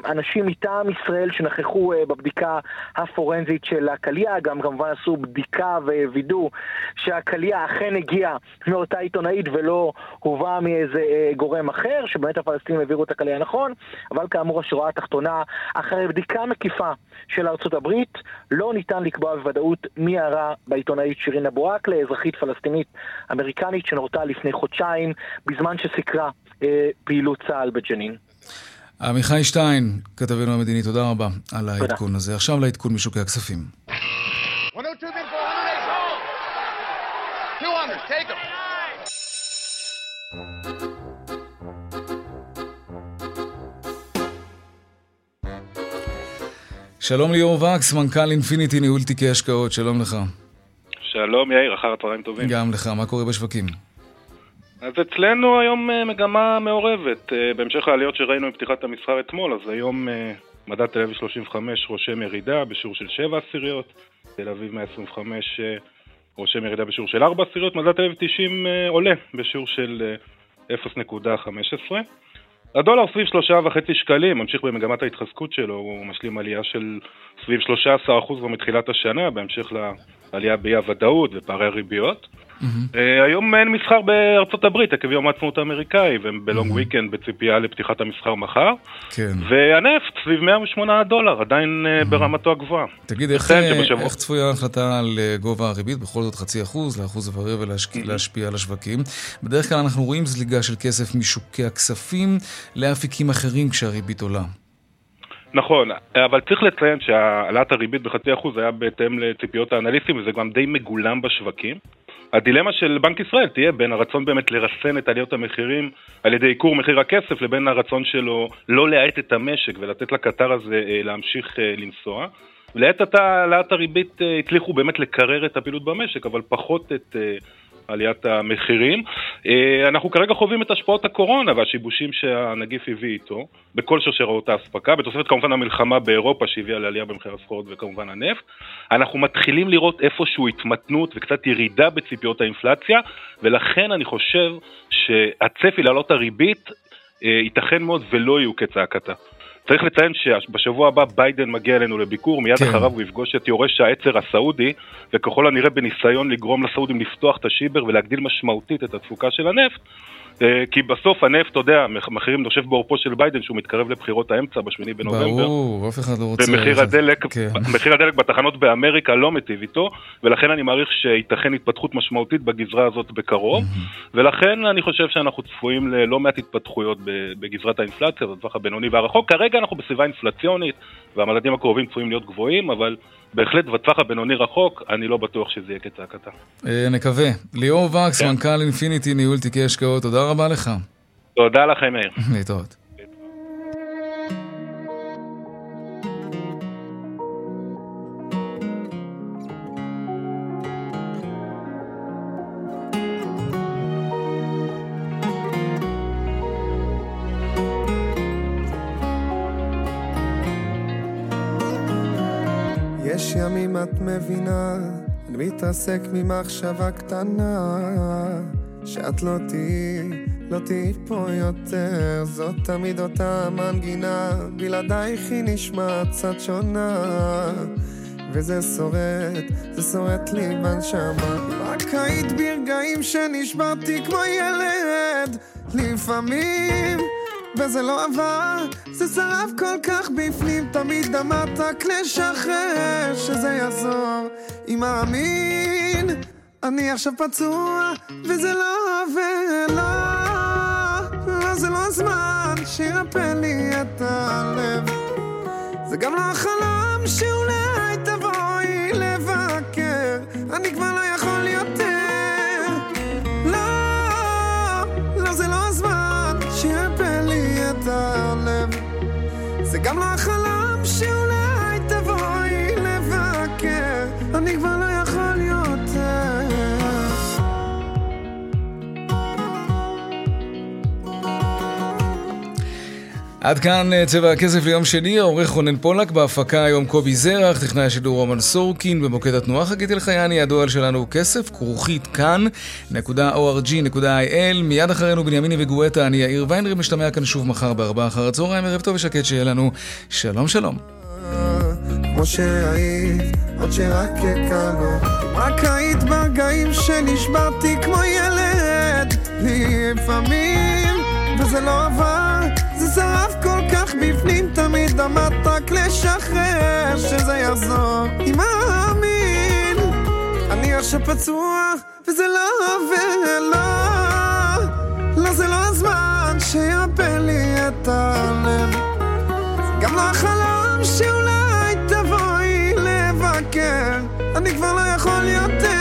אנשים מטעם ישראל שנכחו בבדיקה הפורנזית של הקליה, גם כמובן עשו בדיקה ווידאו שהקליה אכן הגיעה מאותה עיתונאית ולא הובאה מאיזה גורם אחר, שבאמת הפלסטינים העבירו את הקליה נכון, אבל כאמור השורה התחתונה, אחרי בדיקה מקיפה של ארצות הברית, לא ניתן לקבוע בוודאות מי ירה בעיתונאית שירין אבו אקלה, אזרחית פלסטינית אמריקנית שנורתה לפני חודשיים בזמן שסיכרה פעילות צה"ל בג'נין. אמיכאי שטיין, כתבנו המדיני, תודה רבה על העדכון הזה. עכשיו לעדכון משוקי הכספים. שלום ליאור וקס, מנכ"ל אינפיניטי ניהול תיקי השקעות, שלום לך. שלום יאיר, אחר הצהריים טובים. גם לך, מה קורה בשווקים? אז אצלנו היום מגמה מעורבת, בהמשך העליות שראינו עם פתיחת המסחר אתמול, אז היום מדד תל אביב שלושים וחמש רושם ירידה בשיעור של שבע עשיריות, תל אביב מאה עשרים וחמש רושם ירידה בשיעור של ארבע עשיריות, מדד תל אביב תשעים עולה בשיעור של אפס נקודה חמש עשרה. הדולר סביב שלושה וחצי שקלים, ממשיך במגמת ההתחזקות שלו, הוא משלים עלייה של סביב שלושה עשר אחוז במתחילת השנה, בהמשך לעלייה באי הוודאות ופערי ריביות. היום אין מסחר בארצות הברית, עקב יום העצמאות האמריקאי, והם בלונג וויקנד בציפייה לפתיחת המסחר מחר. והנפט סביב מאה ושמונה דולר, עדיין ברמתו הגבוהה. תגיד, איך צפויה החלטה על גובה הריבית, בכל זאת חצי אחוז, לאחוז הבריר ולהשפיע על השווקים? בדרך כלל אנחנו רואים זליגה של כסף משוקי הכספים לאפיקים אחרים כשהריבית עולה. נכון, אבל צריך לציין שהעלאת הריבית בחצי אחוז היה בהתאם לציפיות האנליסטים, וזה גם די מגולם בשווקים. הדילמה של בנק ישראל תהיה בין הרצון באמת לרסן את עליות המחירים על ידי עיקור מחיר הכסף, לבין הרצון שלו לא להאט את המשק ולתת לקטר הזה להמשיך לנסוע. ולעת עתה העלאת הריבית הצליחו באמת לקרר את הפעילות במשק, אבל פחות את עליית המחירים. אנחנו כרגע חווים את השפעות הקורונה והשיבושים שהנגיף הביא איתו, בכל שרשרות האספקה, בתוספת כמובן המלחמה באירופה שהביאה לעלייה במחירי הסחורות וכמובן הנפט. אנחנו מתחילים לראות איפשהו התמתנות וקצת ירידה בציפיות האינפלציה, ולכן אני חושב שהצפי לעלות הריבית ייתכן מאוד ולא יהיו כצעקתה. צריך לציין שבשבוע הבא ביידן מגיע אלינו לביקור, מיד כן. אחריו הוא יפגוש את יורש העצר הסעודי, וככל הנראה בניסיון לגרום לסעודים לפתוח את השיבר ולהגדיל משמעותית את התפוקה של הנפט, כי בסוף הנפט, אתה יודע, מחירים נושב בעורפו של ביידן, שהוא מתקרב לבחירות האמצע בשמיני בנובמבר. ברור, אף אחד לא רוצה. ומחיר הדלק, כן. מחיר הדלק בתחנות באמריקה לא מטיב איתו, ולכן אני מעריך שיתכן התפתחות משמעותית בגזרה הזאת בקרוב, ולכן אני חושב שאנחנו צפויים ללא מעט התפתחויות בגזרת האינפלציה, בטווח הבינוני והרחוק. כרגע אנחנו בסביבה אינפלציונית, והמדדים הקרובים צפויים להיות גבוהים, אבל בהחלט בטווח הבינוני רחוק, אני לא בטוח שזה יהיה כצעקתה. נקווה. ליאור וקס, מנכ"ל אינפיניטי, ניהול תיקי השקעות, תודה רבה לך. תודה לכם, מאיר. להתראות. יש ימים את מבינה, אני מתעסק ממחשבה קטנה, שאת לא תהי, לא תהי פה יותר, זאת תמיד אותה מנגינה, בלעדייך היא נשמעת קצת שונה, וזה שורט, זה שורט לי בנשמה. רק היית ברגעים שנשברתי כמו ילד, לפעמים, וזה לא עבר, זה שרף כל כך בפנים, תמיד אמרת רק לשחרר, שזה יעזור, אם מאמין, אני עכשיו פצוע, וזה לא עבר, לא, לא, זה לא הזמן שירפא לי את הלב, זה גם לא החלום שאולי תבואי לבקר, אני כבר לא יכול יותר, לא, לא, זה לא הזמן שירפא לי את הלב, זה גם לא החלום שאולי תבואי לבקר, אני כבר לא יכול יותר. עד כאן צבע הכסף ליום שני, העורך רונן פולק, בהפקה היום קובי זרח, תכנאי השידור רומן סורקין, במוקד התנועה חגית אלחייני, הדואל שלנו כסף, כרוכית כאן נקודה או אר ג'י נקודה איי אל, מיד אחרינו בנימיני וגואטה, אני יאיר ויינרב, משתמע כאן שוב מחר בארבע אחר הצהריים, ערב טוב ושקט שיהיה לנו, שלום שלום. כמו שהיית, עוד שרק הכרנו, רק היית ברגעים שנשברתי כמו ילד, לפעמים, וזה לא עבר, זה שרף כל כך בפנים, תמיד אמרת רק לשחרר, שזה יעזור, אם מאמין, אני עכשיו פצוע, וזה לא עובר, לא, לא, זה לא הזמן שירפא לי את הלב, גם לא החלום שאולי תבואי לבקר, אני כבר לא יכול יותר.